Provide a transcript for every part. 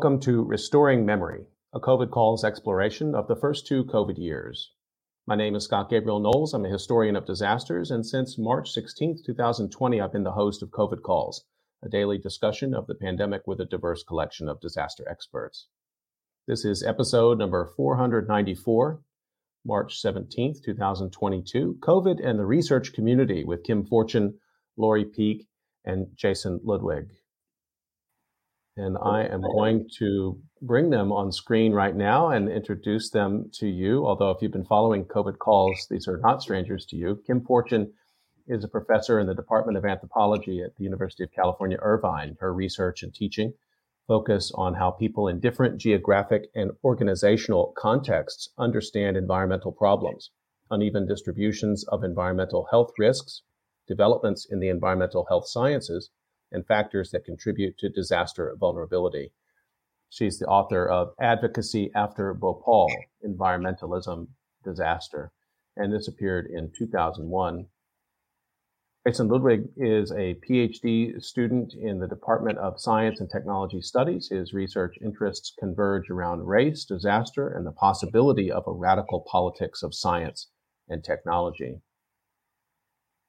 Welcome to Restoring Memory, a COVID Calls exploration of the first two COVID years. My name is Scott Gabriel Knowles. I'm a historian of disasters, and since March 16, 2020, I've been the host of COVID Calls, a daily discussion of the pandemic with a diverse collection of disaster experts. This is episode number 494, March 17, 2022, COVID and the Research Community with Kim Fortun, Lori Peak, and Jason Ludwig. And I am going to bring them on screen right now and introduce them to you. Although if you've been following COVID Calls, these are not strangers to you. Kim Fortun is a professor in the Department of Anthropology at the University of California, Irvine. Her research and teaching focus on how people in different geographic and organizational contexts understand environmental problems, uneven distributions of environmental health risks, developments in the environmental health sciences, and factors that contribute to disaster vulnerability. She's the author of Advocacy After Bhopal, Environmentalism, Disaster, and this appeared in 2001. Jason Ludwig is a PhD student in the Department of Science and Technology Studies. His research interests converge around race, disaster, and the possibility of a radical politics of science and technology.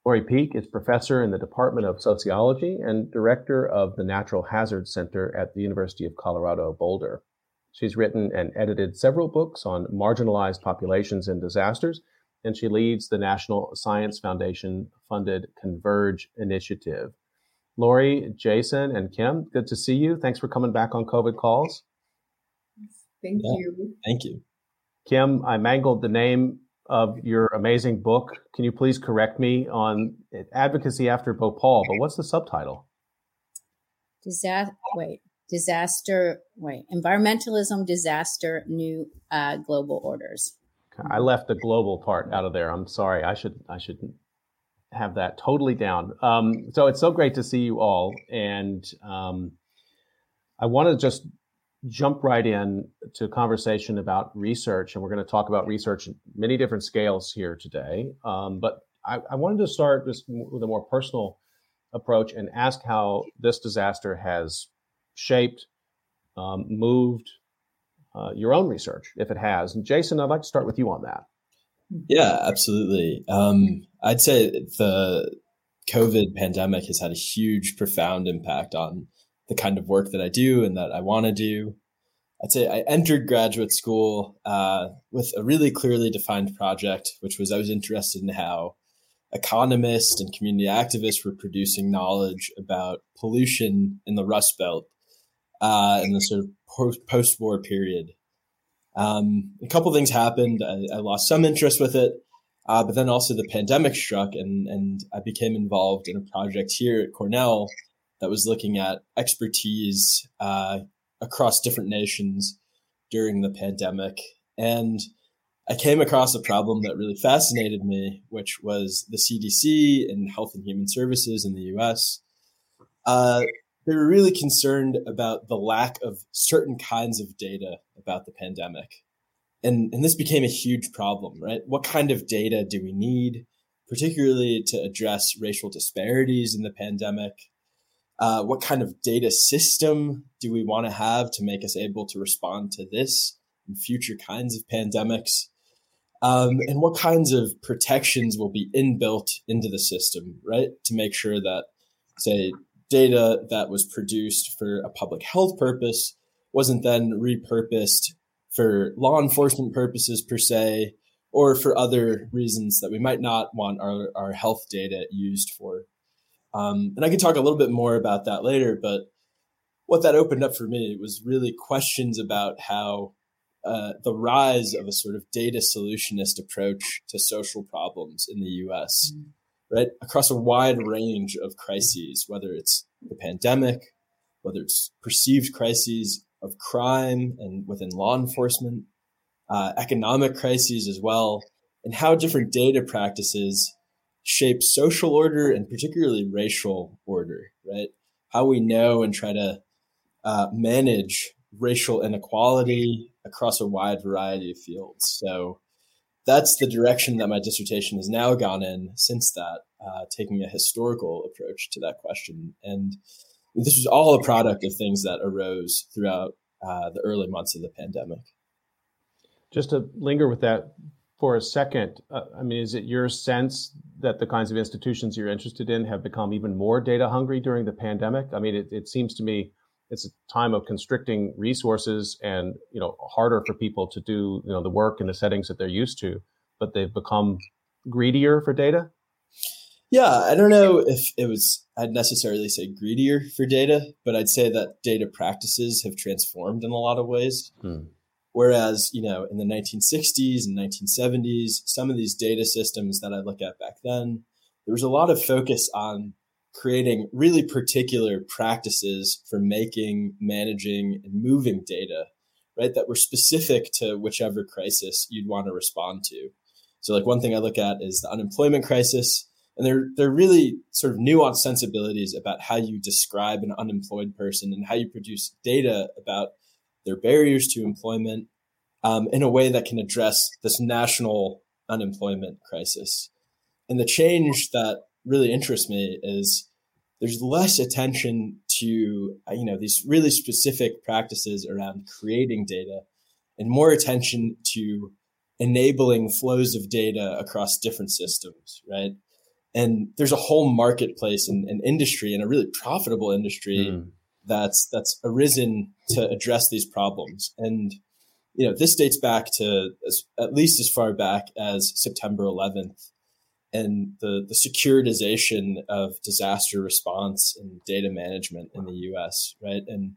Lori Peak is professor in the Department of Sociology and director of the Natural Hazards Center at the University of Colorado Boulder. She's written and edited several books on marginalized populations and disasters, and she leads the National Science Foundation-funded Converge initiative. Lori, Jason, and Kim, good to see you. Thanks for coming back on COVID Calls. Thank you. Thank you. Kim, I mangled the name of your amazing book. Can you please correct me on Advocacy After Bhopal, but what's the subtitle? Environmentalism, Disaster, New Global Orders. I left the global part out of there. I'm sorry. I should have that totally down. So it's so great to see you all. And I want to just jump right in to a conversation about research, and we're going to talk about research in many different scales here today. But I wanted to start just with a more personal approach and ask how this disaster has shaped, moved your own research, if it has. And Jason, I'd like to start with you on that. Yeah, absolutely. I'd say the COVID pandemic has had a huge, profound impact on the kind of work that I do and that I want to do. I'd say I entered graduate school with a really clearly defined project, which was I was interested in how economists and community activists were producing knowledge about pollution in the Rust Belt in the sort of post-war period. A couple of things happened. I lost some interest with it, but then also the pandemic struck, and I became involved in a project here at Cornell that was looking at expertise across different nations during the pandemic. And I came across a problem that really fascinated me, which was the CDC and Health and Human Services in the US. They were really concerned about the lack of certain kinds of data about the pandemic. And this became a huge problem, right? What kind of data do we need, particularly to address racial disparities in the pandemic? What kind of data system do we want to have to make us able to respond to this and future kinds of pandemics? And what kinds of protections will be inbuilt into the system, right? To make sure that, say, data that was produced for a public health purpose wasn't then repurposed for law enforcement purposes per se, or for other reasons that we might not want our health data used for. And I could talk a little bit more about that later, but what that opened up for me was really questions about how the rise of a sort of data solutionist approach to social problems in the U.S., right, across a wide range of crises, whether it's the pandemic, whether it's perceived crises of crime and within law enforcement, economic crises as well, and how different data practices shape social order and particularly racial order, right? How we know and try to manage racial inequality across a wide variety of fields. So that's the direction that my dissertation has now gone in since that, taking a historical approach to that question. And this was all a product of things that arose throughout the early months of the pandemic. Just to linger with that for a second, I mean, is it your sense that the kinds of institutions you're interested in have become even more data hungry during the pandemic? I mean, it seems to me it's a time of constricting resources and, you know, harder for people to do, you know, the work in the settings that they're used to, but they've become greedier for data? Yeah, I don't know if I'd necessarily say greedier for data, but I'd say that data practices have transformed in a lot of ways. Hmm. Whereas, you know, in the 1960s and 1970s, some of these data systems that I look at back then, there was a lot of focus on creating really particular practices for making, managing, and moving data, right, that were specific to whichever crisis you'd want to respond to. So like one thing I look at is the unemployment crisis, and they're really sort of nuanced sensibilities about how you describe an unemployed person and how you produce data about their barriers to employment in a way that can address this national unemployment crisis. And the change that really interests me is there's less attention to, you know, these really specific practices around creating data and more attention to enabling flows of data across different systems, right? And there's a whole marketplace and industry, and a really profitable industry that's arisen to address these problems. And, you know, this dates back to at least as far back as September 11th and the securitization of disaster response and data management in the US, right? And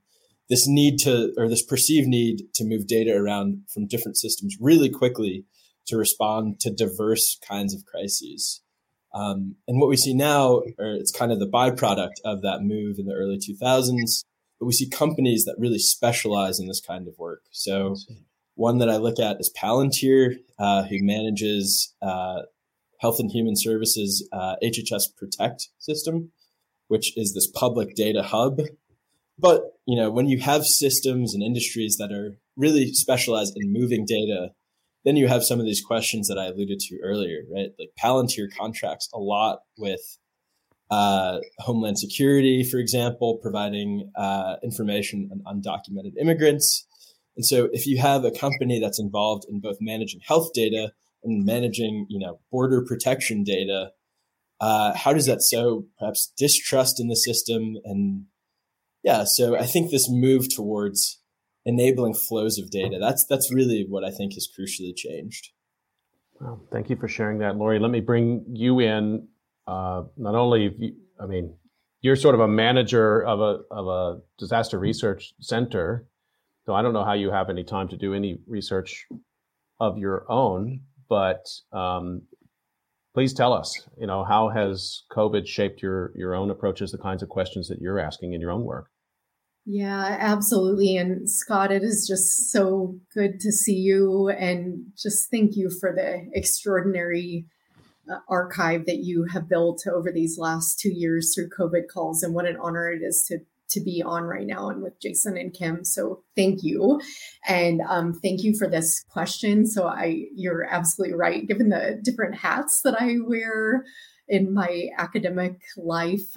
this need to, or this perceived need to move data around from different systems really quickly to respond to diverse kinds of crises. And what we see now, or it's kind of the byproduct of that move in the early 2000s, but we see companies that really specialize in this kind of work. So one that I look at is Palantir, who manages Health and Human Services HHS Protect system, which is this public data hub. But, you know, when you have systems and industries that are really specialized in moving data, then you have some of these questions that I alluded to earlier, right? Like Palantir contracts a lot with Homeland Security, for example, providing information on undocumented immigrants. And so if you have a company that's involved in both managing health data and managing, you know, border protection data, how does that sow perhaps distrust in the system? And yeah, so I think this move towards enabling flows of data, that's really what I think has crucially changed. Well, thank you for sharing that, Lori. Let me bring you in. Not only, I mean, you're sort of a manager of a disaster research center, so I don't know how you have any time to do any research of your own, but please tell us, you know, how has COVID shaped your own approaches, the kinds of questions that you're asking in your own work? Yeah, absolutely. And Scott, it is just so good to see you, and just thank you for the extraordinary archive that you have built over these last 2 years through COVID Calls. And what an honor it is to be on right now and with Jason and Kim. So thank you. And thank you for this question. So you're absolutely right. Given the different hats that I wear in my academic life,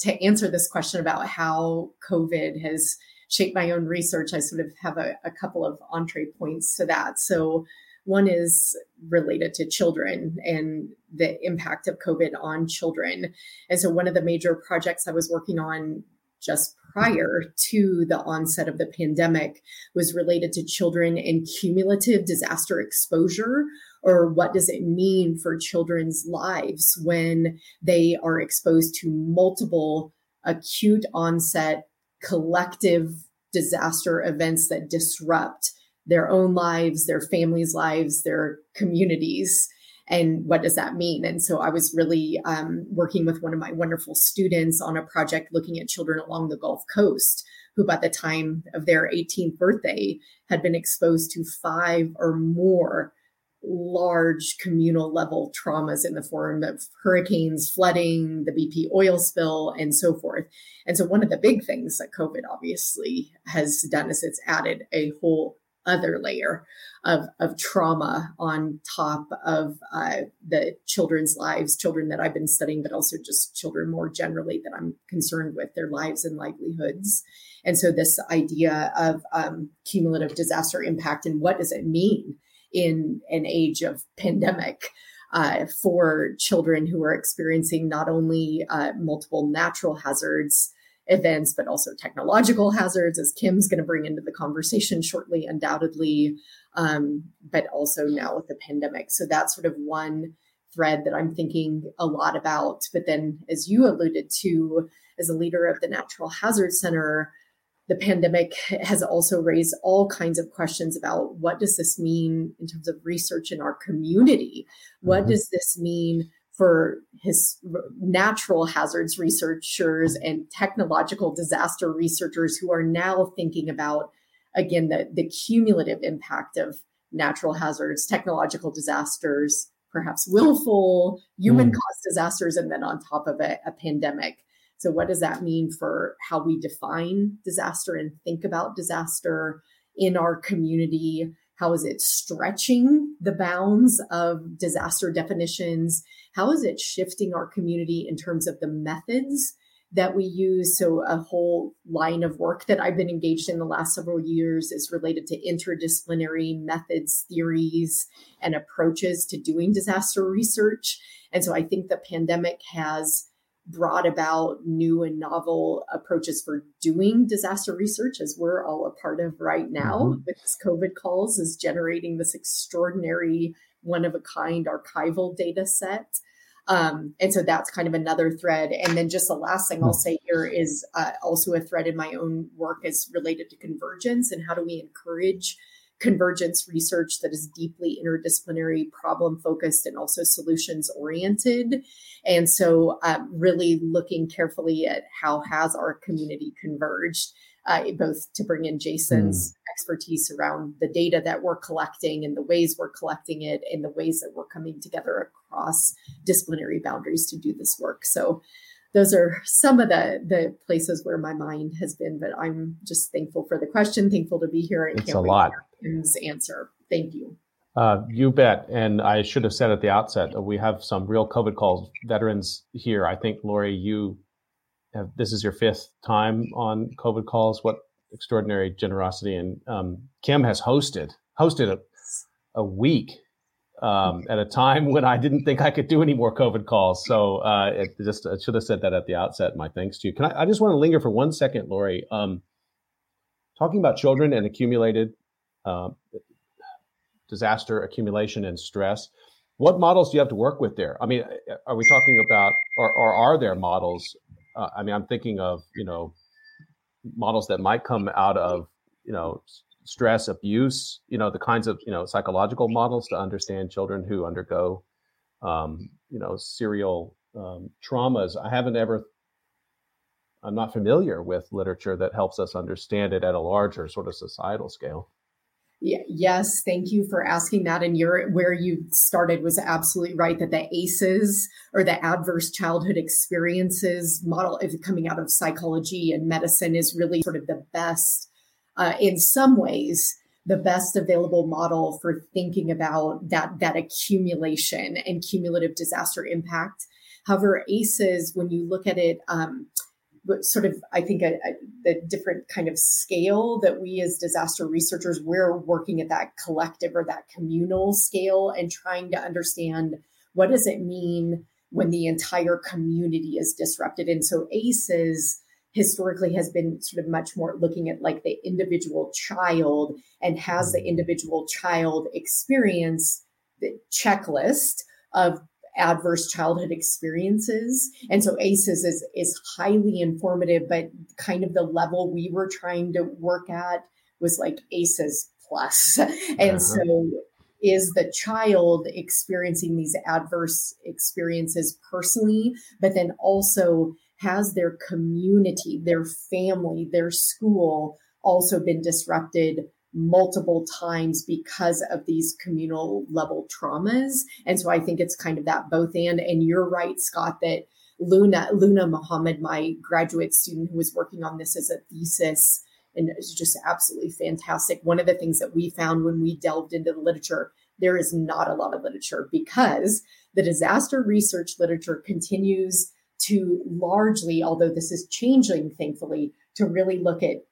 to answer this question about how COVID has shaped my own research, I sort of have a couple of entree points to that. So one is related to children and the impact of COVID on children. And so one of the major projects I was working on just prior to the onset of the pandemic was related to children and cumulative disaster exposure, or what does it mean for children's lives when they are exposed to multiple acute onset collective disaster events that disrupt their own lives, their families' lives, their communities. And what does that mean? And so I was really working with one of my wonderful students on a project looking at children along the Gulf Coast, who by the time of their 18th birthday had been exposed to 5 or more large communal level traumas in the form of hurricanes, flooding, the BP oil spill, and so forth. And so one of the big things that COVID obviously has done is it's added a whole other layer of trauma on top of the children's lives, children that I've been studying, but also just children more generally that I'm concerned with, their lives and livelihoods. And so this idea of cumulative disaster impact and what does it mean in an age of pandemic for children who are experiencing not only multiple natural hazards events, but also technological hazards, as Kim's going to bring into the conversation shortly, undoubtedly, but also now with the pandemic. So that's sort of one thread that I'm thinking a lot about. But then, as you alluded to, as a leader of the Natural Hazards Center, the pandemic has also raised all kinds of questions about what does this mean in terms of research in our community? What does this mean for his natural hazards researchers and technological disaster researchers who are now thinking about, again, the cumulative impact of natural hazards, technological disasters, perhaps willful human-caused disasters, and then on top of it, a pandemic. So what does that mean for how we define disaster and think about disaster in our community? How is it stretching the bounds of disaster definitions? How is it shifting our community in terms of the methods that we use? So a whole line of work that I've been engaged in the last several years is related to interdisciplinary methods, theories, and approaches to doing disaster research. And so I think the pandemic has brought about new and novel approaches for doing disaster research, as we're all a part of right now with this COVID Calls, is generating this extraordinary one-of-a-kind archival data set. And so that's kind of another thread. And then just the last thing I'll say here is also a thread in my own work is related to convergence and how do we encourage convergence research that is deeply interdisciplinary, problem-focused, and also solutions-oriented. And so really looking carefully at how has our community converged, both to bring in Jason's expertise around the data that we're collecting and the ways we're collecting it and the ways that we're coming together across disciplinary boundaries to do this work. So those are some of the places where my mind has been, but I'm just thankful for the question, thankful to be here. And it's can't a wait lot. For Kim's answer. Thank you. You bet. And I should have said at the outset, we have some real COVID Calls veterans here. I think, Lori, you have, this is your fifth time on COVID Calls. What extraordinary generosity. And Kim has hosted a week at a time when I didn't think I could do any more COVID Calls. So I should have said that at the outset. My thanks to you. Can I just want to linger for 1 second, Lori, talking about children and accumulated disaster accumulation and stress. What models do you have to work with there? I mean, are we talking about, or are there models? I mean, I'm thinking of, models that might come out of, stress, abuse, the kinds of, psychological models to understand children who undergo, serial traumas. I'm not familiar with literature that helps us understand it at a larger sort of societal scale. Yeah, yes, thank you for asking that. And where you started was absolutely right, that the ACEs or the adverse childhood experiences model coming out of psychology and medicine is really sort of the best in some ways, the best available model for thinking about that accumulation and cumulative disaster impact. However, ACEs, when you look at it, sort of, I think, the different kind of scale that we as disaster researchers, we're working at that collective or that communal scale and trying to understand what does it mean when the entire community is disrupted. And so ACEs historically has been sort of much more looking at like the individual child and has the individual child experience the checklist of adverse childhood experiences. And so ACEs is highly informative, but kind of the level we were trying to work at was like ACEs plus. And so is the child experiencing these adverse experiences personally, but then also has their community, their family, their school also been disrupted multiple times because of these communal level traumas? And so I think it's kind of that both and you're right, Scott, that Luna Muhammad, my graduate student who was working on this as a thesis, And it's just absolutely fantastic. One of the things that we found when we delved into the literature, there is not a lot of literature because the disaster research literature continues to largely, although this is changing, thankfully, to really look at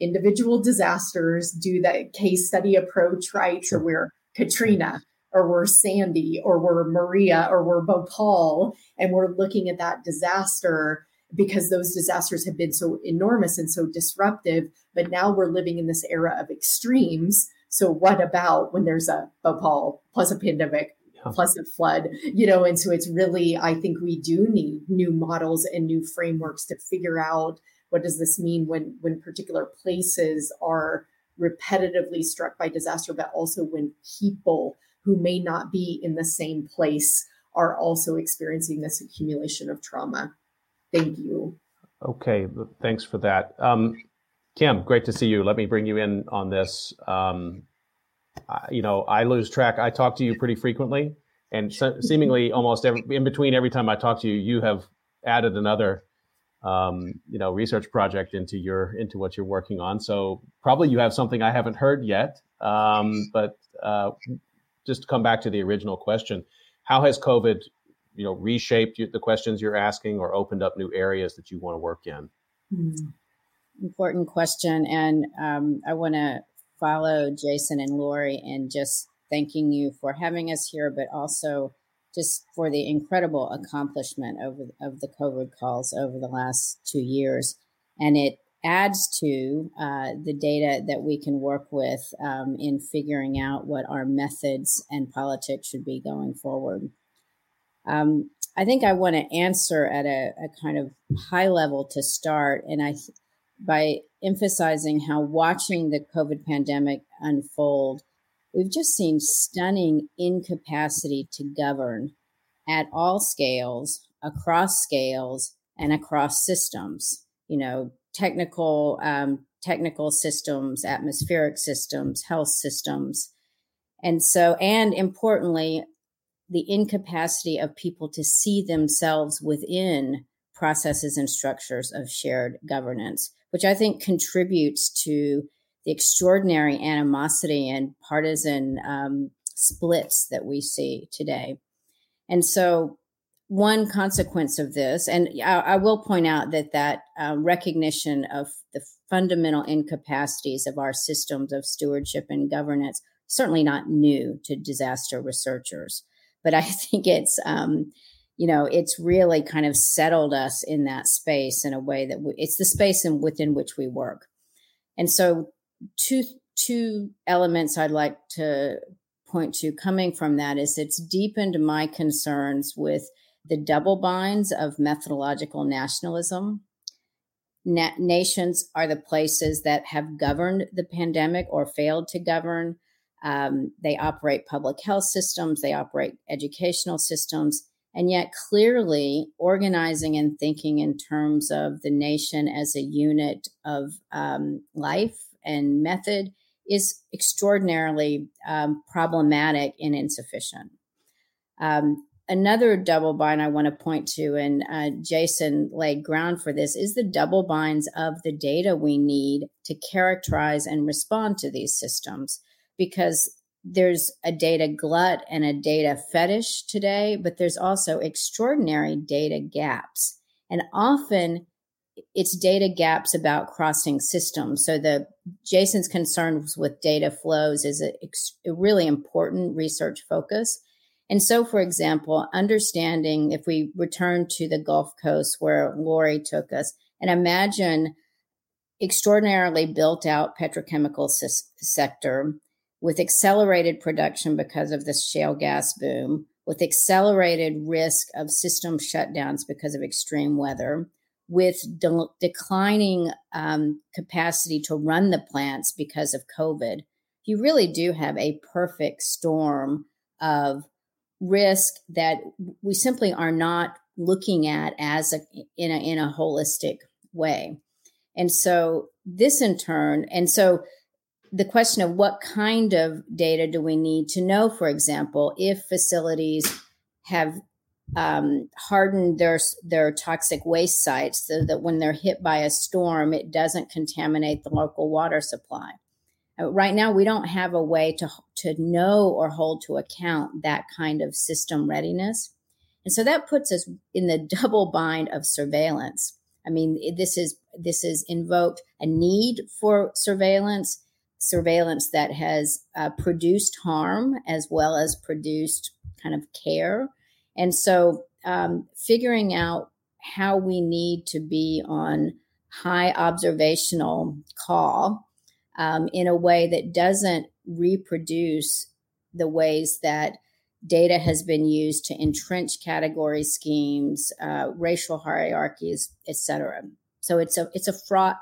individual disasters, do that case study approach, right? So we're Katrina, or we're Sandy, or we're Maria, or we're Bhopal, and we're looking at that disaster because those disasters have been so enormous and so disruptive. But now we're living in this era of extremes. So what about when there's a Bhopal plus a pandemic plus a flood, you know? And so it's really, I think we do need new models and new frameworks to figure out what does this mean when particular places are repetitively struck by disaster, but also when people who may not be in the same place are also experiencing this accumulation of trauma. Thank you. Okay, thanks for that. Kim, great to see you. Let me bring you in on this. I lose track. I talk to you pretty frequently, and seemingly almost every time I talk to you, you have added another research project into what you're working on. So probably you have something I haven't heard yet. But just to come back to the original question, how has COVID, reshaped the questions you're asking or opened up new areas that you want to work in? Important question. And I want to follow Jason and Lori in just thanking you for having us here, but also just for the incredible accomplishment of the COVID calls over the last 2 years. And it adds to the data that we can work with in figuring out what our methods and politics should be going forward. I think I want to answer at a kind of high level to start, and by emphasizing how watching the COVID pandemic unfold, we've just seen stunning incapacity to govern at all scales, across scales, and across systems, technical systems, atmospheric systems, health systems. And importantly, the incapacity of people to see themselves within processes and structures of shared governance, which I think contributes to the extraordinary animosity and partisan splits that we see today. And so one consequence of this, and I will point out that recognition of the fundamental incapacities of our systems of stewardship and governance, certainly not new to disaster researchers, but I think it's, it's really kind of settled us in that space in a way that it's the space within which we work. And so two elements I'd like to point to coming from that is it's deepened my concerns with the double binds of methodological nationalism. Nations are the places that have governed the pandemic or failed to govern. They operate public health systems, they operate educational systems, and yet clearly organizing and thinking in terms of the nation as a unit of life and method is extraordinarily problematic and insufficient. Another double bind I want to point to, and Jason laid ground for this, is the double binds of the data we need to characterize and respond to these systems. Because there's a data glut and a data fetish today, but there's also extraordinary data gaps. And often it's data gaps about crossing systems. So Jason's concerns with data flows is a really important research focus. And so, for example, understanding if we return to the Gulf Coast where Lori took us and imagine extraordinarily built out petrochemical sector, with accelerated production because of the shale gas boom, with accelerated risk of system shutdowns because of extreme weather, with declining capacity to run the plants because of COVID, you really do have a perfect storm of risk that we simply are not looking at as in a holistic way. And so this in turn, and so the question of what kind of data do we need to know, for example, if facilities have harden their toxic waste sites so that when they're hit by a storm, it doesn't contaminate the local water supply. Right now, we don't have a way to know or hold to account that kind of system readiness. And so that puts us in the double bind of surveillance. I mean, this is invoked a need for surveillance that has produced harm as well as produced kind of care. And so figuring out how we need to be on high observational call in a way that doesn't reproduce the ways that data has been used to entrench category schemes, racial hierarchies, et cetera. So it's a fraught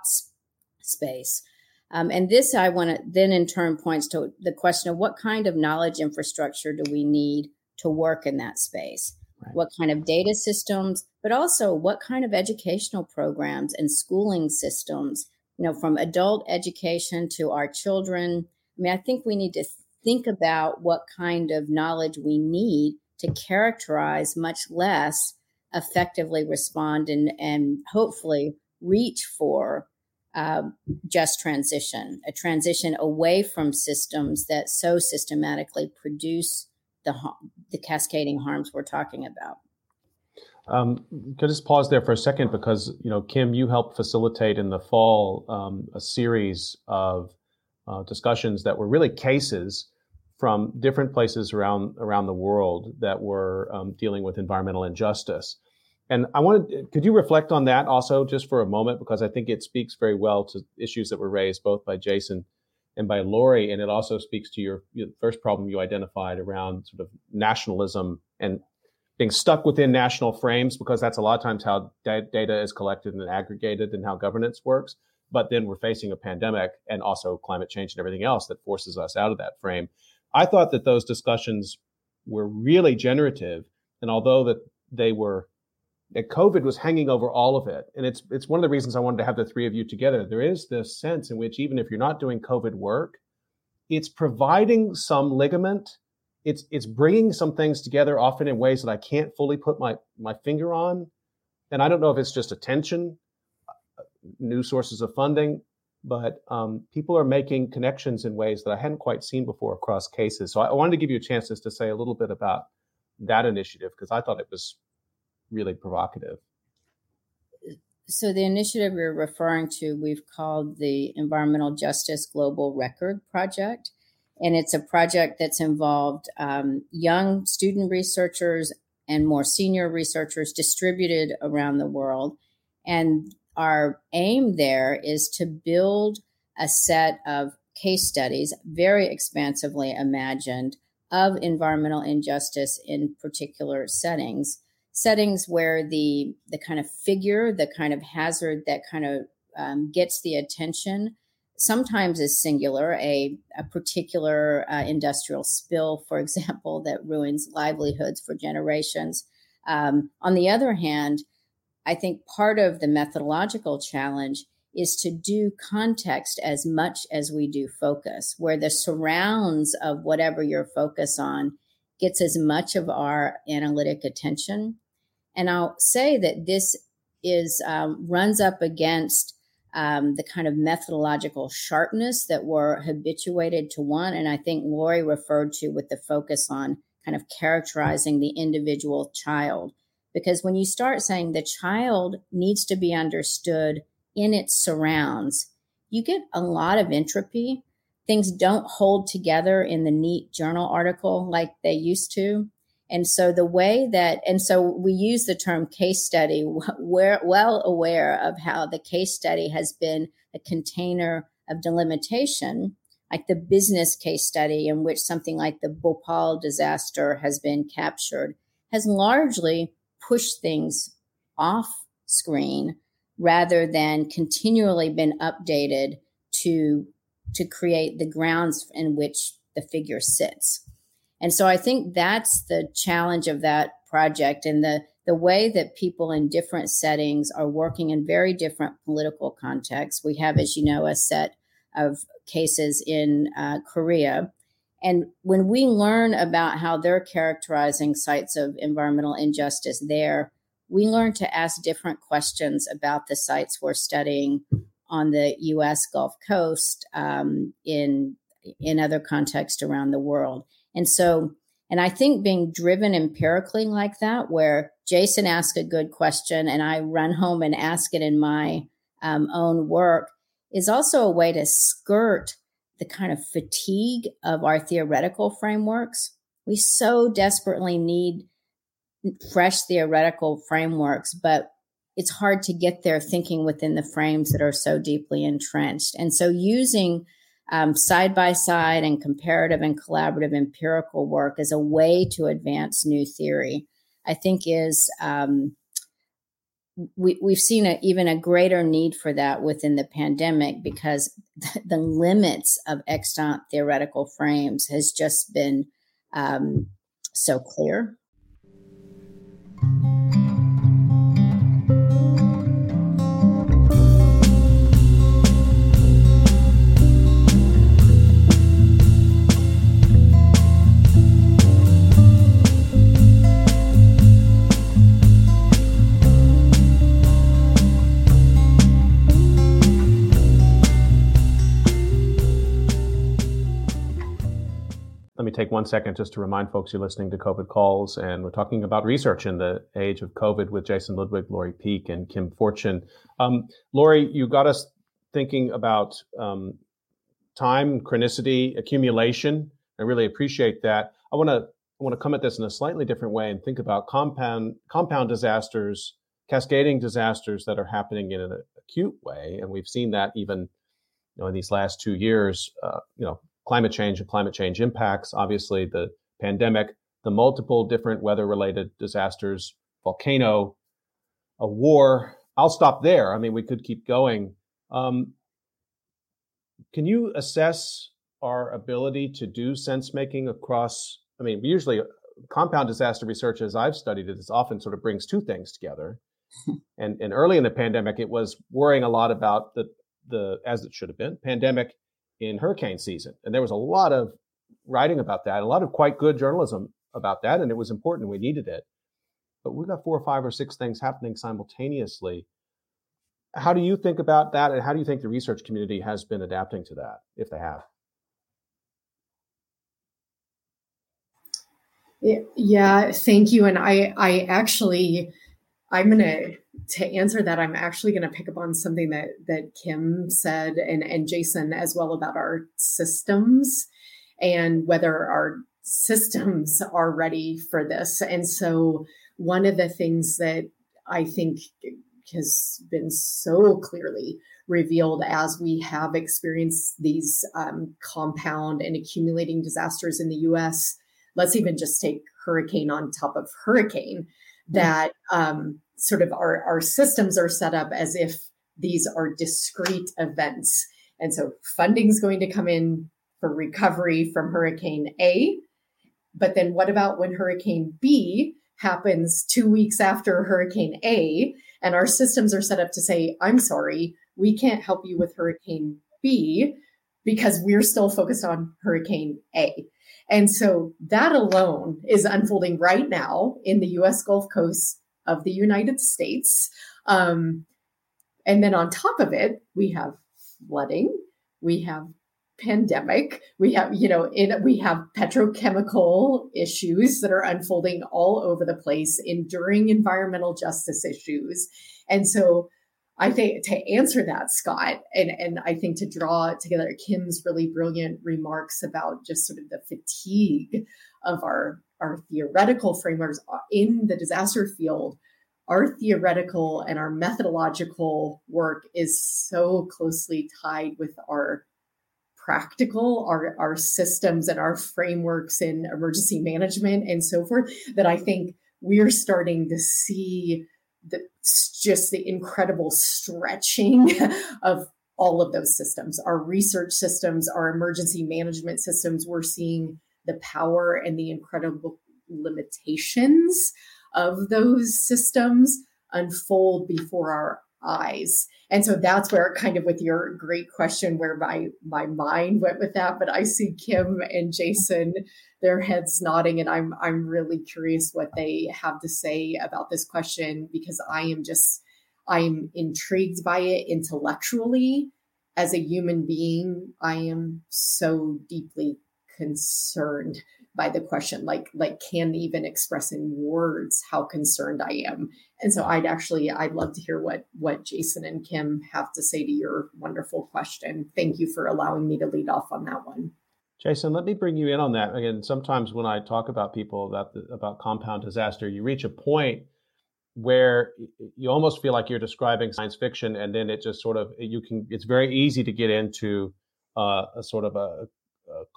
space. And this, I want to then in turn points to the question of what kind of knowledge infrastructure do we need to work in that space? Right. What kind of data systems, but also what kind of educational programs and schooling systems, you know, from adult education to our children. I mean, I think we need to think about what kind of knowledge we need to characterize, much less effectively respond and hopefully reach for just transition, a transition away from systems that so systematically produce the cascading harms we're talking about. Can I just pause there for a second? Because, you know, Kim, you helped facilitate in the fall a series of discussions that were really cases from different places around the world that were dealing with environmental injustice. And could you reflect on that also just for a moment? Because I think it speaks very well to issues that were raised both by Jason and by Lori, and it also speaks to your first problem you identified around sort of nationalism and being stuck within national frames, because that's a lot of times how data is collected and aggregated and how governance works. But then we're facing a pandemic and also climate change and everything else that forces us out of that frame. I thought that those discussions were really generative, and although that they were that COVID was hanging over all of it. And it's one of the reasons I wanted to have the three of you together. There is this sense in which even if you're not doing COVID work, it's providing some ligament. It's bringing some things together, often in ways that I can't fully put my finger on. And I don't know if it's just attention, new sources of funding, but people are making connections in ways that I hadn't quite seen before across cases. So I wanted to give you a chance just to say a little bit about that initiative, because I thought it was really provocative. So the initiative you're referring to, we've called the Environmental Justice Global Record Project. And it's a project that's involved young student researchers and more senior researchers distributed around the world. And our aim there is to build a set of case studies, very expansively imagined, of environmental injustice in particular settings where the kind of figure, the kind of hazard that kind of gets the attention sometimes is singular, a particular industrial spill, for example, that ruins livelihoods for generations. On the other hand, I think part of the methodological challenge is to do context as much as we do focus, where the surrounds of whatever your focus on gets as much of our analytic attention. And I'll say that this is runs up against the kind of methodological sharpness that we're habituated to want. And I think Lori referred to with the focus on kind of characterizing the individual child. Because when you start saying the child needs to be understood in its surrounds, you get a lot of entropy. Things don't hold together in the neat journal article like they used to. And so we use the term case study. We're well aware of how the case study has been a container of delimitation, like the business case study in which something like the Bhopal disaster has been captured, has largely pushed things off screen rather than continually been updated to create the grounds in which the figure sits. And so I think that's the challenge of that project, and the way that people in different settings are working in very different political contexts. We have, as you know, a set of cases in Korea, And when we learn about how they're characterizing sites of environmental injustice there, we learn to ask different questions about the sites we're studying on the U.S. Gulf Coast, in other contexts around the world. And so, and I think being driven empirically like that, where Jason asks a good question and I run home and ask it in my own work, is also a way to skirt the kind of fatigue of our theoretical frameworks. We so desperately need fresh theoretical frameworks, but it's hard to get there thinking within the frames that are so deeply entrenched. And so using side-by-side and comparative and collaborative empirical work as a way to advance new theory, I think is, we've seen even a greater need for that within the pandemic, because the limits of extant theoretical frames has just been so clear. Let me take 1 second just to remind folks you're listening to COVID Calls, and we're talking about research in the age of COVID with Jason Ludwig, Lori Peak, and Kim Fortun. Lori, you got us thinking about time, chronicity, accumulation. I really appreciate that. I want to come at this in a slightly different way and think about compound disasters, cascading disasters that are happening in an acute way, and we've seen that even in these last 2 years. Climate change and climate change impacts, obviously the pandemic, the multiple different weather-related disasters, volcano, a war. I'll stop there. I mean, we could keep going. Can you assess our ability to do sense-making across, I mean, usually compound disaster research, as I've studied it, is often sort of brings two things together. And early in the pandemic, it was worrying a lot about the as it should have been, pandemic in hurricane season. And there was a lot of writing about that, a lot of quite good journalism about that. And it was important. We needed it. But we've got 4 or 5 or 6 things happening simultaneously. How do you think about that? And how do you think the research community has been adapting to that, if they have? Yeah, thank you. And to answer that, I'm actually going to pick up on something that Kim said and Jason as well about our systems and whether our systems are ready for this. And so one of the things that I think has been so clearly revealed as we have experienced these compound and accumulating disasters in the U.S., let's even just take hurricane on top of hurricane, that sort of our systems are set up as if these are discrete events. And so funding is going to come in for recovery from Hurricane A. But then what about when Hurricane B happens 2 weeks after Hurricane A? And our systems are set up to say, I'm sorry, we can't help you with Hurricane B because we're still focused on Hurricane A. And so that alone is unfolding right now in the U.S. Gulf Coast of the United States. And then on top of it, we have flooding, we have pandemic, we have, we have petrochemical issues that are unfolding all over the place, enduring environmental justice issues. And so I think to answer that, Scott, and I think to draw together Kim's really brilliant remarks about just sort of the fatigue of our theoretical frameworks in the disaster field, our theoretical and our methodological work is so closely tied with our practical, our systems and our frameworks in emergency management and so forth, that I think we're starting to see just the incredible stretching of all of those systems, our research systems, our emergency management systems. We're seeing the power and the incredible limitations of those systems unfold before our eyes. And so that's where kind of with your great question where my mind went with that, but I see Kim and Jason, their heads nodding, and I'm really curious what they have to say about this question, because I'm intrigued by it intellectually. As a human being, I am so deeply concerned by the question, like can't even express in words how concerned I am. And so I'd love to hear what Jason and Kim have to say to your wonderful question. Thank you for allowing me to lead off on that one. Jason, let me bring you in on that. Again, sometimes when I talk about people about compound disaster, you reach a point where you almost feel like you're describing science fiction, and then it just sort of, it's very easy to get into a sort of a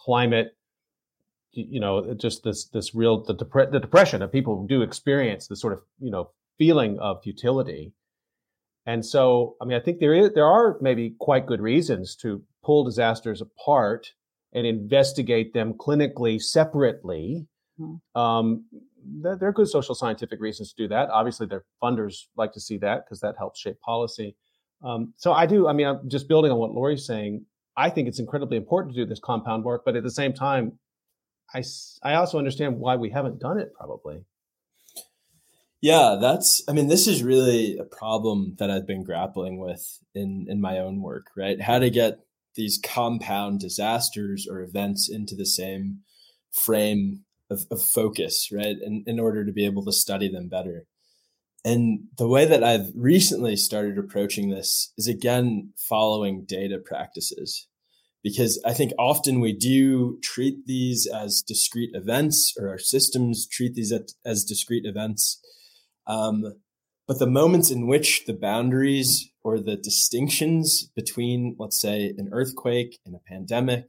climate, just the depression that people do experience, this sort of, feeling of futility. And so, I think there are maybe quite good reasons to pull disasters apart and investigate them clinically separately. Mm-hmm. There are good social scientific reasons to do that. Obviously, their funders like to see that because that helps shape policy. I'm just building on what Lori's saying. I think it's incredibly important to do this compound work, but at the same time, I also understand why we haven't done it probably. Yeah, this is really a problem that I've been grappling with in my own work, right? How to get these compound disasters or events into the same frame of focus, right? In order to be able to study them better. And the way that I've recently started approaching this is, again, following data practices, because I think often we do treat these as discrete events, or our systems treat these as discrete events. But the moments in which the boundaries or the distinctions between, let's say, an earthquake and a pandemic,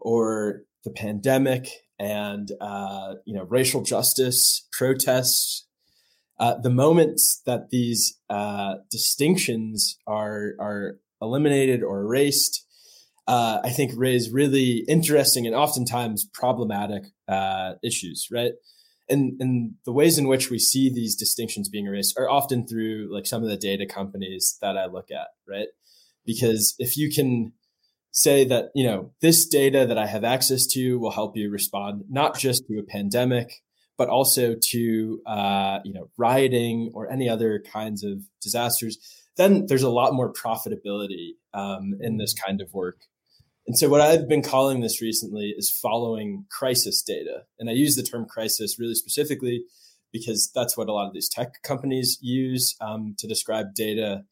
or the pandemic and, racial justice protests, the moments that these distinctions are eliminated or erased, I think raise really interesting and oftentimes problematic issues, right? And the ways in which we see these distinctions being erased are often through like some of the data companies that I look at, right? Because if you can say that, this data that I have access to will help you respond not just to a pandemic, but also to, rioting or any other kinds of disasters, then there's a lot more profitability in this kind of work. And so what I've been calling this recently is following crisis data. And I use the term crisis really specifically because that's what a lot of these tech companies use to describe data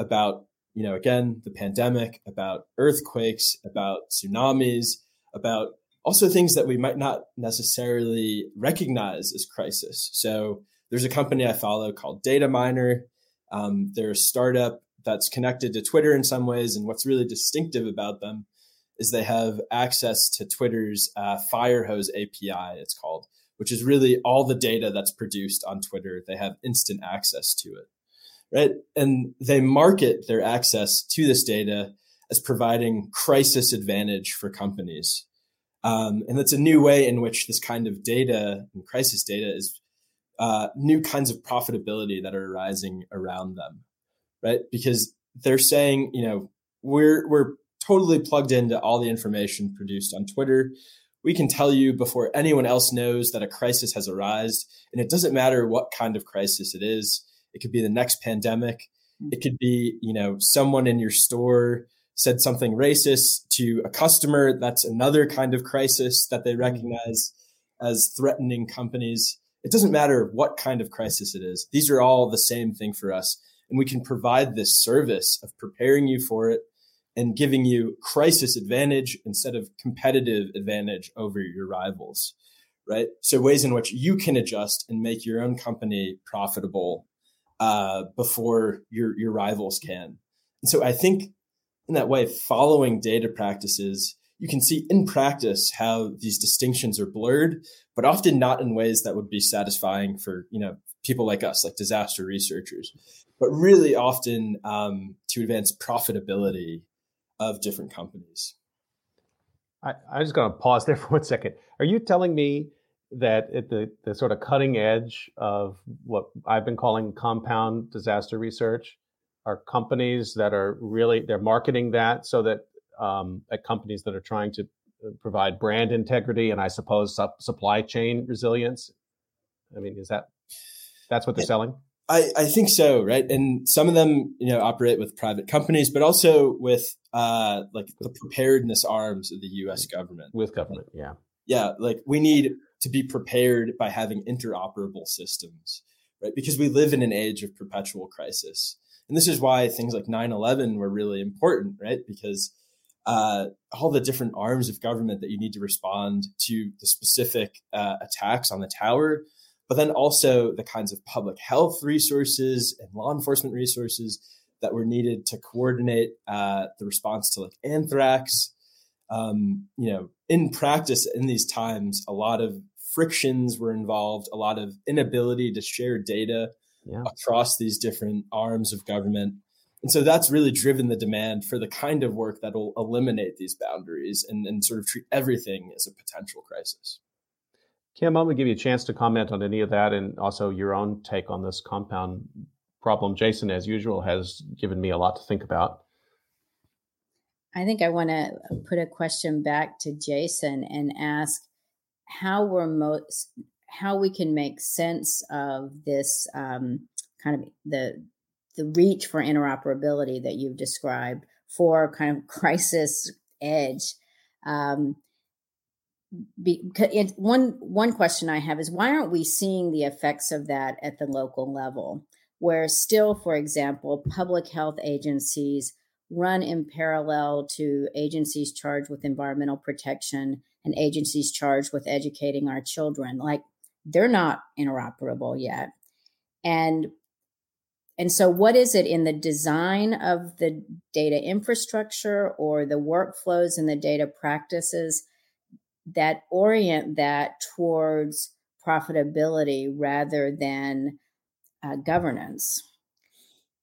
about, again, the pandemic, about earthquakes, about tsunamis, about also things that we might not necessarily recognize as crisis. So there's a company I follow called Data Miner. They're a startup that's connected to Twitter in some ways. And what's really distinctive about them is they have access to Twitter's Firehose API, it's called, which is really all the data that's produced on Twitter. They have instant access to it, right? And they market their access to this data as providing crisis advantage for companies. And that's a new way in which this kind of data and crisis data is new kinds of profitability that are arising around them, right? Because they're saying, we're totally plugged into all the information produced on Twitter. We can tell you before anyone else knows that a crisis has arisen, and it doesn't matter what kind of crisis it is. It could be the next pandemic. It could be, someone in your store said something racist to a customer. That's another kind of crisis that they recognize as threatening companies. It doesn't matter what kind of crisis it is. These are all the same thing for us. And we can provide this service of preparing you for it and giving you crisis advantage instead of competitive advantage over your rivals, right? So ways in which you can adjust and make your own company profitable before your rivals can. And so I think in that way, following data practices, you can see in practice how these distinctions are blurred, but often not in ways that would be satisfying for, people like us, like disaster researchers, but really often to advance profitability of different companies. I just going to pause there for 1 second. Are you telling me that at the sort of cutting edge of what I've been calling compound disaster research, are companies that are really, they're marketing that so that at companies that are trying to provide brand integrity and I suppose supply chain resilience. I mean, is that, that's what they're selling? I think so, right? And some of them, you know, operate with private companies, but also with like the preparedness arms of the U.S. government. With government, yeah. Yeah, like we need to be prepared by having interoperable systems, right? Because we live in an age of perpetual crisis. And this is why things like 9/11 were really important, right? Because all the different arms of government that you need to respond to the specific attacks on the tower, but then also the kinds of public health resources and law enforcement resources that were needed to coordinate the response to like anthrax. You know, in practice in these times, a lot of frictions were involved, a lot of inability to share data across these different arms of government. And so that's really driven the demand for the kind of work that will eliminate these boundaries and sort of treat everything as a potential crisis. Kim, I'm going to give you a chance to comment on any of that and also your own take on this compound problem. Jason, as usual, has given me a lot to think about. I think I want to put a question back to Jason and ask how we're how we can make sense of this kind of the reach for interoperability that you've described for kind of crisis edge. One question I have is why aren't we seeing the effects of that at the local level, where still, for example, public health agencies run in parallel to agencies charged with environmental protection and agencies charged with educating our children. Like they're not interoperable yet. And so what is it in the design of the data infrastructure or the workflows and the data practices that orient that towards profitability rather than governance?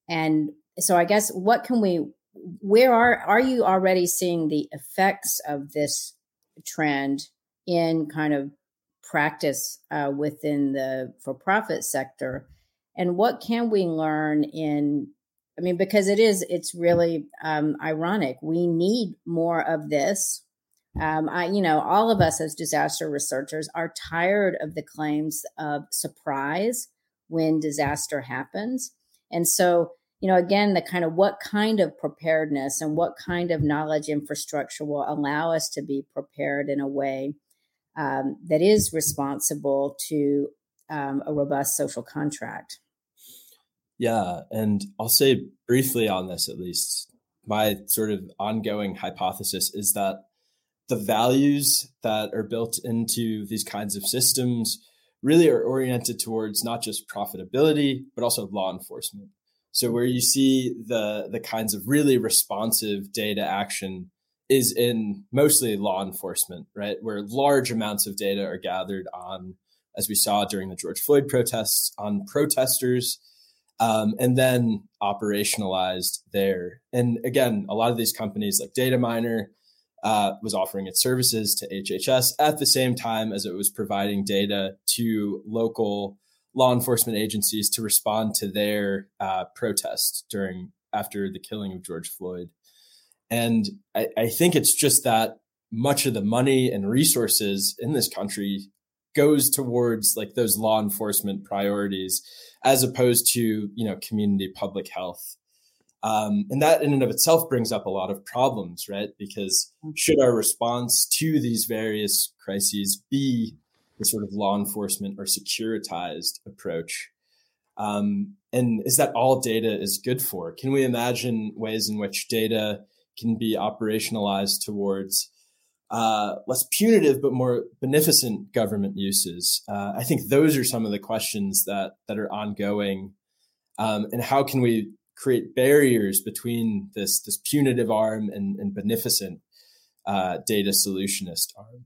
And so I guess what can we, where are you already seeing the effects of this trend in kind of practice within the for-profit sector? And what can we learn in, I mean, because it's really ironic. We need more of this. All of us as disaster researchers are tired of the claims of surprise when disaster happens. And so, you know, again, the kind of what kind of preparedness and what kind of knowledge infrastructure will allow us to be prepared in a way that is responsible to a robust social contract. Yeah. And I'll say briefly on this, at least, my sort of ongoing hypothesis is that the values that are built into these kinds of systems really are oriented towards not just profitability, but also law enforcement. So where you see the kinds of really responsive data action is in mostly law enforcement, right? Where large amounts of data are gathered on, as we saw during the George Floyd protests, on protesters, and then operationalized there. And again, a lot of these companies like Data Miner was offering its services to HHS at the same time as it was providing data to local law enforcement agencies to respond to their protests after the killing of George Floyd. And I think it's just that much of the money and resources in this country goes towards like those law enforcement priorities, as opposed to, you know, community public health. And that in and of itself brings up a lot of problems, right? Because should our response to these various crises be the sort of law enforcement or securitized approach? And is that all data is good for? Can we imagine ways in which data can be operationalized towards less punitive, but more beneficent government uses? I think those are some of the questions that are ongoing. And how can we create barriers between this punitive arm and beneficent data solutionist arm?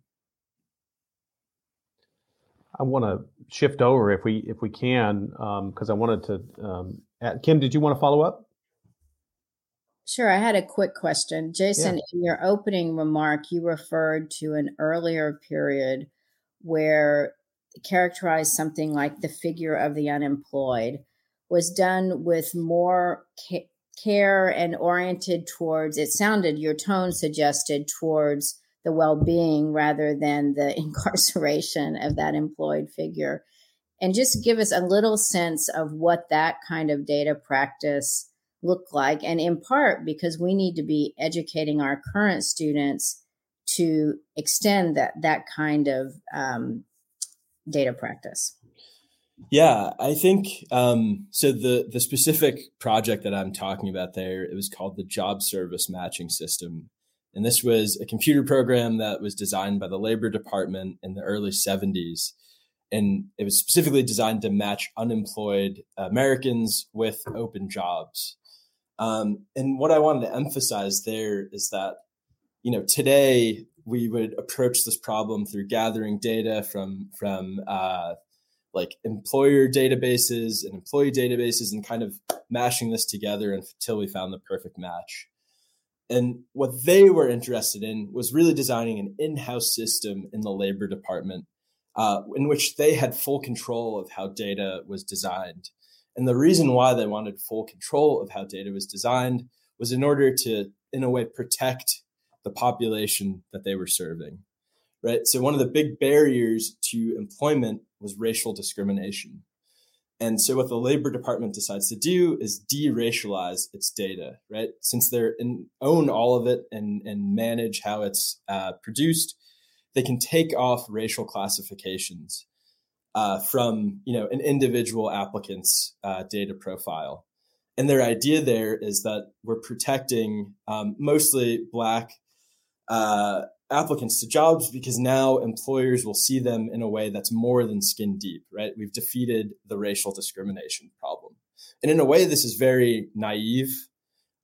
I want to shift over if we can, because I wanted to. Kim, did you want to follow up? Sure. I had a quick question. Jason, in your opening remark, you referred to an earlier period where characterized something like the figure of the unemployed was done with more care and oriented towards, it sounded, your tone suggested, towards the well-being rather than the incarceration of that employed figure. And just give us a little sense of what that kind of data practice looked like. And in part, because we need to be educating our current students to extend that kind of data practice. Yeah, I think so. The specific project that I'm talking about there, it was called the Job Service Matching System. And this was a computer program that was designed by the Labor Department in the early 70s. And it was specifically designed to match unemployed Americans with open jobs. And what I wanted to emphasize there is that, you know, today we would approach this problem through gathering data from like employer databases and employee databases and kind of mashing this together until we found the perfect match. And what they were interested in was really designing an in-house system in the Labor Department in which they had full control of how data was designed. And the reason why they wanted full control of how data was designed was in order to, in a way, protect the population that they were serving, right? So one of the big barriers to employment was racial discrimination. And so what the Labor Department decides to do is de-racialize its data, right? Since they own all of it and manage how it's produced, they can take off racial classifications from, you know, an individual applicant's data profile. And their idea there is that we're protecting mostly Black applicants to jobs because now employers will see them in a way that's more than skin deep, right? We've defeated the racial discrimination problem. And in a way, this is very naive,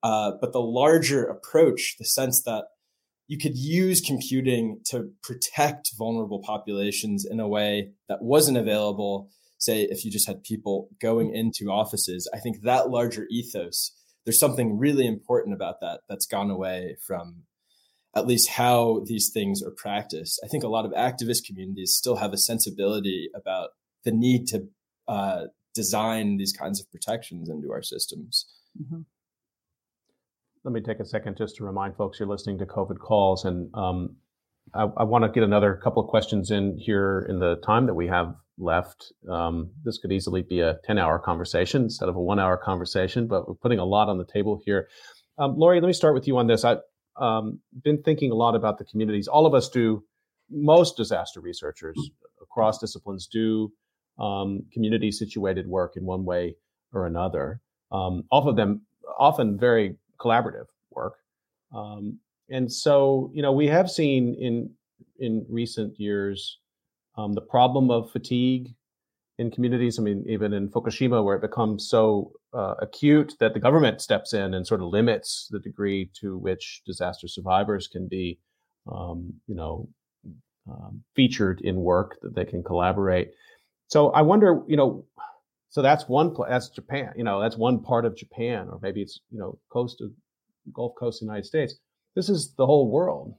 but the larger approach, the sense that you could use computing to protect vulnerable populations in a way that wasn't available, say, if you just had people going into offices. I think that larger ethos, there's something really important about that that's gone away from at least how these things are practiced. I think a lot of activist communities still have a sensibility about the need to design these kinds of protections into our systems. Mm-hmm. Let me take a second just to remind folks you're listening to COVID Calls, and I want to get another couple of questions in here in the time that we have left. This could easily be a 10-hour conversation instead of a 1-hour conversation, but we're putting a lot on the table here. Lori, let me start with you on this. I've been thinking a lot about the communities. All of us do, most disaster researchers across disciplines do community-situated work in one way or another. All of them often very collaborative work. And so, you know, we have seen in recent years the problem of fatigue in communities. I mean, even in Fukushima, where it becomes so acute that the government steps in and sort of limits the degree to which disaster survivors can be, featured in work that they can collaborate. So I wonder, you know, so that's one place, that's Japan, you know, that's one part of Japan, or maybe it's, you know, Gulf Coast of the United States. This is the whole world.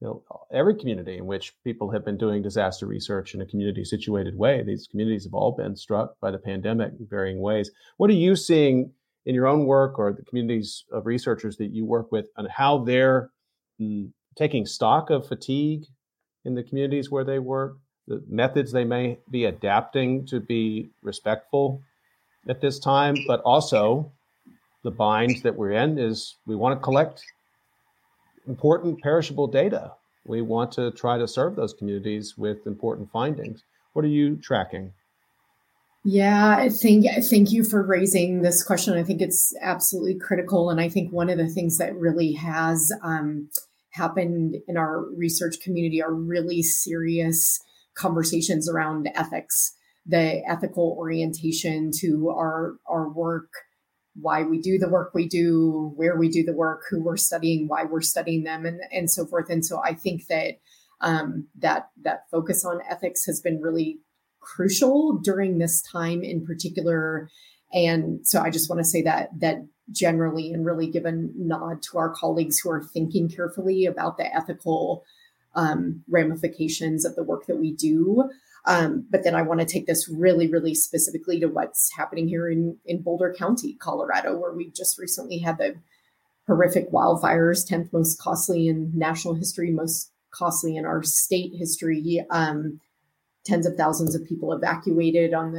You know, every community in which people have been doing disaster research in a community situated way, these communities have all been struck by the pandemic in varying ways. What are you seeing in your own work or the communities of researchers that you work with on how they're taking stock of fatigue in the communities where they work? The methods they may be adapting to be respectful at this time, but also the bind that we're in is we want to collect important perishable data. We want to try to serve those communities with important findings. What are you tracking? Yeah, thank you for raising this question. I think it's absolutely critical. And I think one of the things that really has happened in our research community are really serious conversations around ethics, the ethical orientation to our work, why we do the work we do, where we do the work, who we're studying, why we're studying them, and so forth. And so I think that that focus on ethics has been really crucial during this time in particular. And so I just want to say that generally, and really give a nod to our colleagues who are thinking carefully about the ethical ramifications of the work that we do. But then I want to take this really, really specifically to what's happening here in Boulder County, Colorado, where we just recently had the horrific wildfires, 10th most costly in national history, most costly in our state history. Tens of thousands of people evacuated on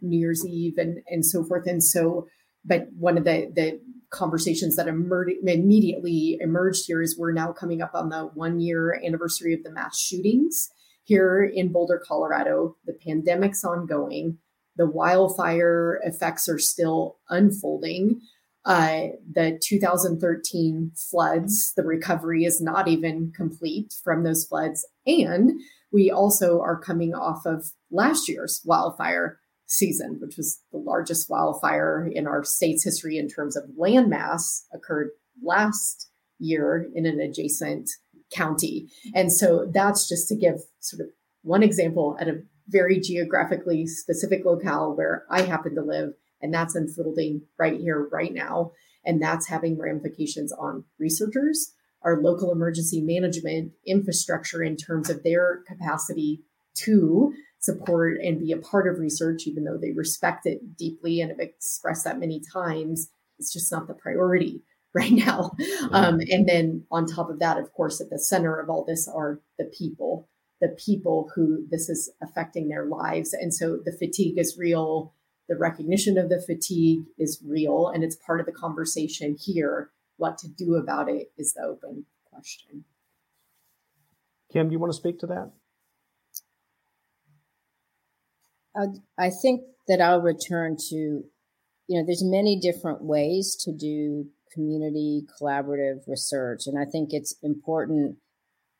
New Year's Eve and so forth. And so, but one of the conversations that immediately emerged here is we're now coming up on the 1 year anniversary of the mass shootings here in Boulder, Colorado. The pandemic's ongoing. The wildfire effects are still unfolding. The 2013 floods, the recovery is not even complete from those floods. And we also are coming off of last year's wildfire season, which was the largest wildfire in our state's history in terms of landmass, occurred last year in an adjacent county. And so that's just to give sort of one example at a very geographically specific locale where I happen to live. And that's unfolding right here, right now. And that's having ramifications on researchers, our local emergency management infrastructure in terms of their capacity to support and be a part of research, even though they respect it deeply and have expressed that many times. It's just not the priority right now. And then on top of that, of course, at the center of all this are the people who this is affecting their lives. And so the fatigue is real. The recognition of the fatigue is real, and it's part of the conversation here. What to do about it is the open question. Kim, do you want to speak to that? I think that I'll return to, there's many different ways to do community collaborative research. And I think it's important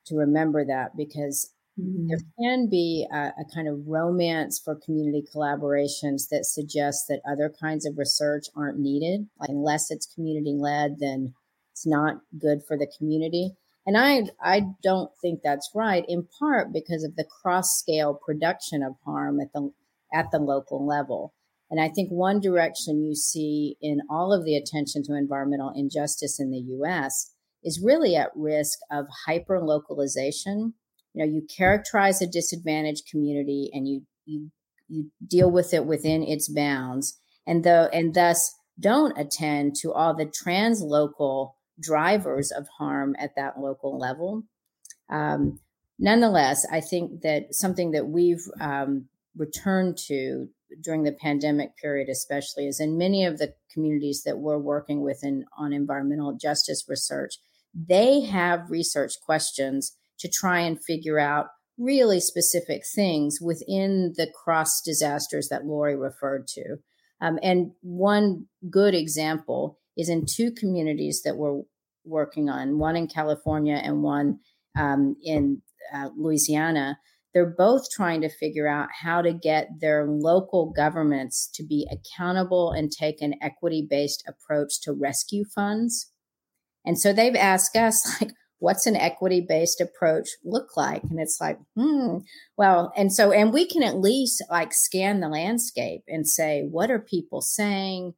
to remember that because there can be a kind of romance for community collaborations that suggests that other kinds of research aren't needed. Like unless it's community-led, then it's not good for the community. And I don't think that's right, in part because of the cross-scale production of harm at the local level. And I think one direction you see in all of the attention to environmental injustice in the U.S. is really at risk of hyper-localization. You characterize a disadvantaged community and you deal with it within its bounds, and thus don't attend to all the translocal drivers of harm at that local level. Nonetheless, I think that something that we've returned to during the pandemic period, especially, is in many of the communities that we're working with on environmental justice research, they have research questions to try and figure out really specific things within the cross disasters that Lori referred to. And one good example is in two communities that we're working on, one in California and one in Louisiana. They're both trying to figure out how to get their local governments to be accountable and take an equity-based approach to rescue funds. And so they've asked us, what's an equity-based approach look like? And it's and we can at least scan the landscape and say, what are people saying?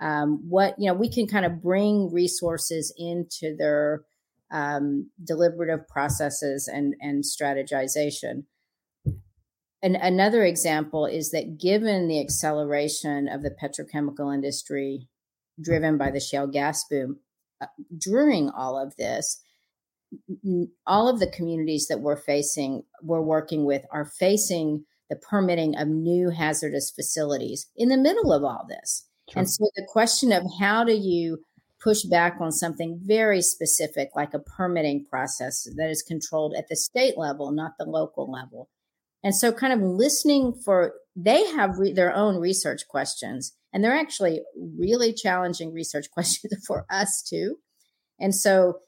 We can kind of bring resources into their deliberative processes and strategization. And another example is that given the acceleration of the petrochemical industry driven by the shale gas boom, during all of this, all of the communities that we're working with are facing the permitting of new hazardous facilities in the middle of all this. Sure. And so the question of how do you push back on something very specific, like a permitting process that is controlled at the state level, not the local level. And so kind of listening for, they have their own research questions, and they're actually really challenging research questions for us too. And so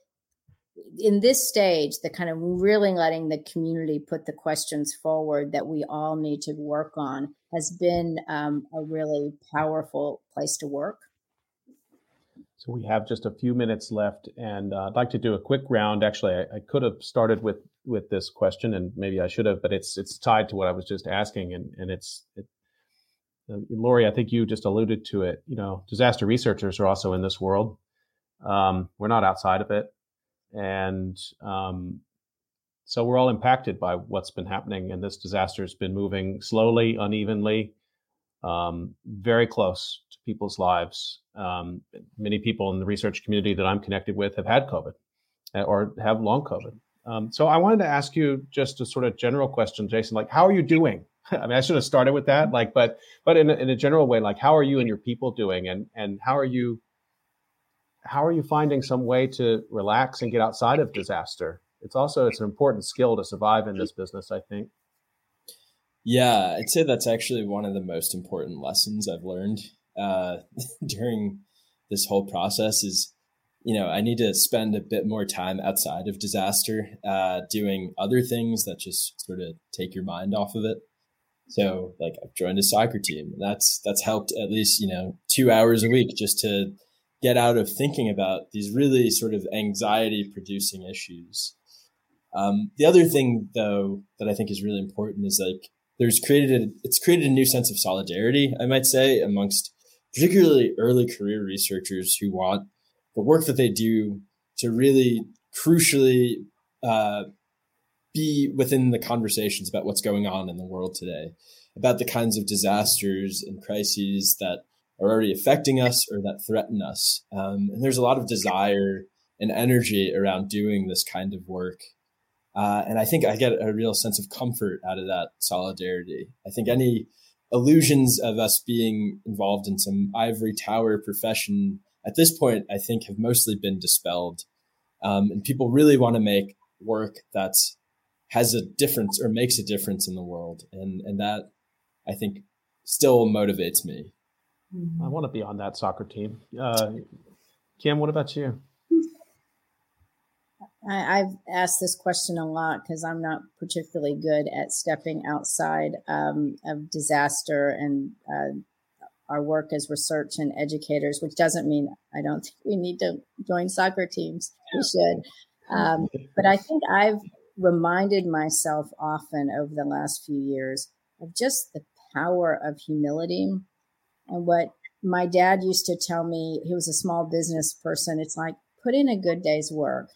in this stage, the kind of really letting the community put the questions forward that we all need to work on has been a really powerful place to work. So we have just a few minutes left, and I'd like to do a quick round. Actually, I could have started with this question, and maybe I should have, but it's tied to what I was just asking, and it's Lori, I think you just alluded to it. Disaster researchers are also in this world. We're not outside of it. And so we're all impacted by what's been happening. And this disaster has been moving slowly, unevenly, very close to people's lives. Many people in the research community that I'm connected with have had COVID or have long COVID. So I wanted to ask you just a sort of general question, Jason, like, how are you doing? I mean, I should have started with that, like, but in a general way, like, how are you and your people doing, and how are you finding some way to relax and get outside of disaster? It's an important skill to survive in this business, I think. Yeah, I'd say that's actually one of the most important lessons I've learned during this whole process is, you know, I need to spend a bit more time outside of disaster, doing other things that just sort of take your mind off of it. So like I've joined a soccer team, and that's helped at least, you know, 2 hours a week just to get out of thinking about these really sort of anxiety producing issues. The other thing though, that I think is really important is like it's created a new sense of solidarity, I might say, amongst particularly early career researchers who want the work that they do to really crucially be within the conversations about what's going on in the world today, about the kinds of disasters and crises that are already affecting us or that threaten us. And there's a lot of desire and energy around doing this kind of work. And I think I get a real sense of comfort out of that solidarity. I think any illusions of us being involved in some ivory tower profession at this point, I think, have mostly been dispelled. And people really want to make work that has a difference or makes a difference in the world. And that, I think, still motivates me. I want to be on that soccer team. Kim, what about you? I've asked this question a lot because I'm not particularly good at stepping outside of disaster and our work as research and educators, which doesn't mean I don't think we need to join soccer teams. We should. But I think I've reminded myself often over the last few years of just the power of humility. And what my dad used to tell me, he was a small business person. It's like, put in a good day's work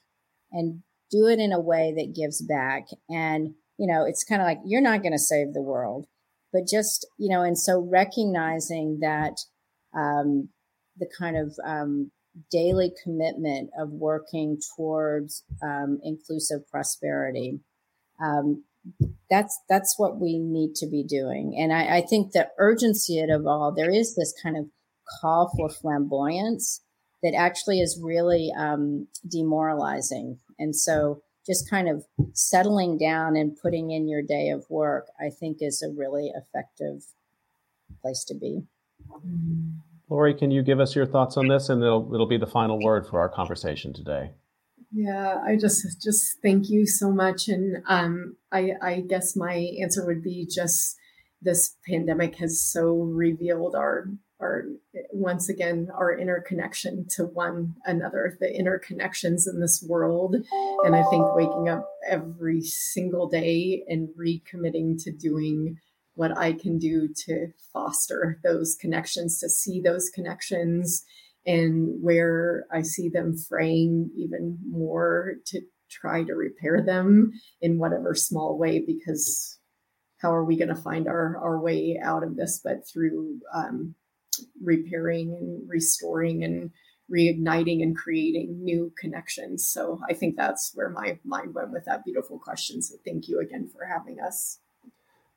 and do it in a way that gives back. And, you know, it's kind of like, you're not going to save the world, but just, you know, and so recognizing that the kind of daily commitment of working towards inclusive prosperity, that's what we need to be doing. And I think the urgency of all, there is this kind of call for flamboyance that actually is really demoralizing. And so just kind of settling down and putting in your day of work, I think, is a really effective place to be. Lori, can you give us your thoughts on this? And it'll be the final word for our conversation today. Yeah, I just thank you so much. And I guess my answer would be just this pandemic has so revealed our once again, our interconnection to one another, the interconnections in this world. And I think waking up every single day and recommitting to doing what I can do to foster those connections, to see those connections, and where I see them fraying even more to try to repair them in whatever small way, because how are we going to find our way out of this, but through repairing and restoring and reigniting and creating new connections. So I think that's where my mind went with that beautiful question. So thank you again for having us.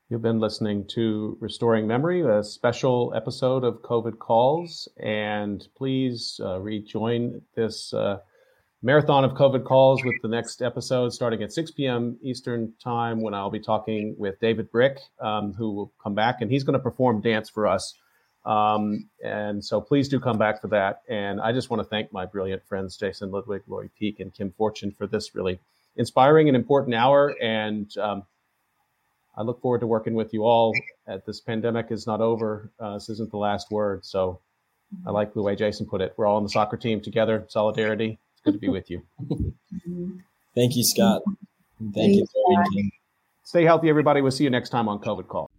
You've been listening to Restoring Memory, a special episode of COVID Calls. And please rejoin this marathon of COVID Calls with the next episode starting at 6 p.m. Eastern time, when I'll be talking with David Brick, who will come back, and he's going to perform dance for us. And so please do come back for that. And I just want to thank my brilliant friends, Jason Ludwig, Lori Peak, and Kim Fortun, for this really inspiring and important hour. And I look forward to working with you all. This pandemic is not over. This isn't the last word. So I like the way Jason put it. We're all on the soccer team together. Solidarity. It's good to be with you. Thank you, Scott. Thank you. Stay healthy, everybody. We'll see you next time on COVID Call.